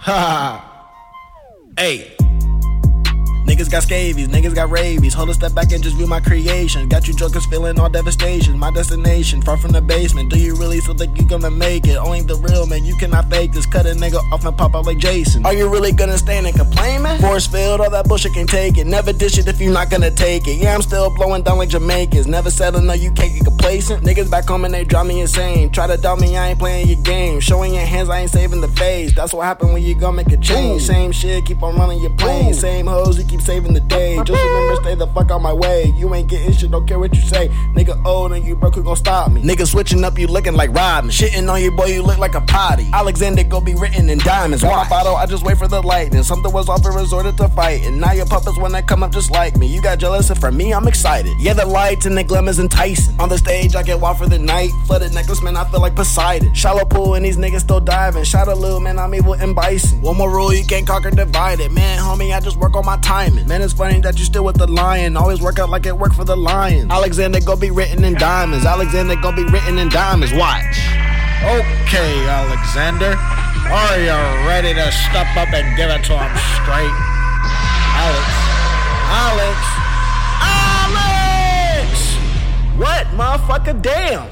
Ha! Hey. Niggas got scabies, niggas got rabies. Hold a step back and just view my creation. Got you jokers feeling all devastation. My destination, far from the basement. Do you really still think you gonna make it? Only the real man, you cannot fake this. Cut a nigga off and pop out like Jason. Are you really gonna stand and complain, man? Force field, all that bullshit can take it. Never dish it if you're not gonna take it. Yeah, I'm still blowing down like Jamaicans. Never settle, no, you can't get complacent. Niggas back home and they drive me insane. Try to doubt me, I ain't playing your game. Showing your hands, I ain't saving the face. That's what happened when you gon' make a change. Same shit, keep on running your plane. Same hoes, you keep saving the day. Just remember, stay the fuck out my way. You ain't getting shit, don't care what you say. Nigga old and you broke, who gon' stop me? Nigga switching up, you looking like Robin. Shitting on you, boy, you look like a potty. Alexander go be written in diamonds. Got my bottle, I just wait for the lightning. Something was off and resorted to fight. And now your puppets wanna come up just like me. You got jealous and for me, I'm excited. Yeah, the lights and the glim is enticing. On the stage, I get wild for the night. Flooded necklace, man, I feel like Poseidon. Shallow pool and these niggas still diving. Shout a little, man, I'm evil and bison. One more rule, you can't conquer divided. Man, homie, I just work on my time. Man, it's funny that you still with the lion. Always work out like it worked for the lion. Alexander gon' be written in diamonds. Alexander gon' be written in diamonds. Watch. Okay, Alexander. Are you ready to step up and give it to him straight? Alex! What, motherfucker? Damn.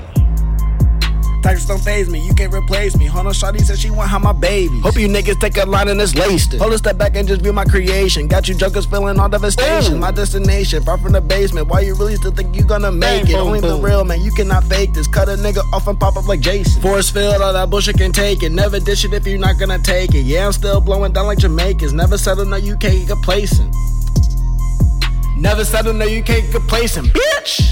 Taxes don't faze me, you can't replace me. Hold on, shawty said she want how my baby. Hope you niggas take a line and it's laced it. Hold a step back and just view my creation. Got you jokers feeling all devastation. My destination, far from the basement. Why you really still think you gonna make it? Only the real man, you cannot fake this. Cut a nigga off and pop up like Jason. Force field, all that bullshit can take it. Never dish it if you're not gonna take it. Yeah, I'm still blowing down like Jamaicans. Never settle, no, you can't get complacent. Never settle, no, you can't get complacent, bitch!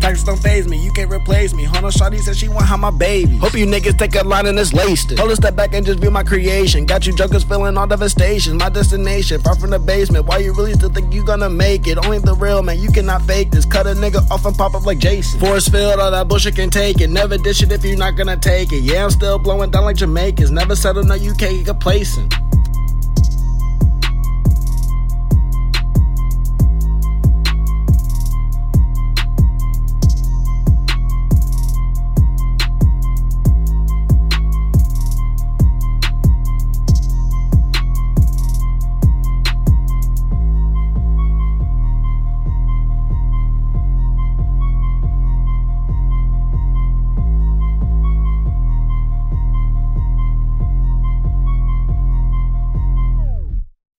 Taxes don't faze me, you can't replace me. Hold on, shawty said she want how my baby. Hope you niggas take a line and it's laced it. Hold a step back and just view my creation. Got you jokers feeling all devastation. My destination, far from the basement. Why you really still think you gonna make it? Only the real man, you cannot fake this. Cut a nigga off and pop up like Jason. Force field, all that bullshit can take it. Never dish it if you're not gonna take it. Yeah, I'm still blowing down like Jamaicans. Never settle, no, you can't get complacent.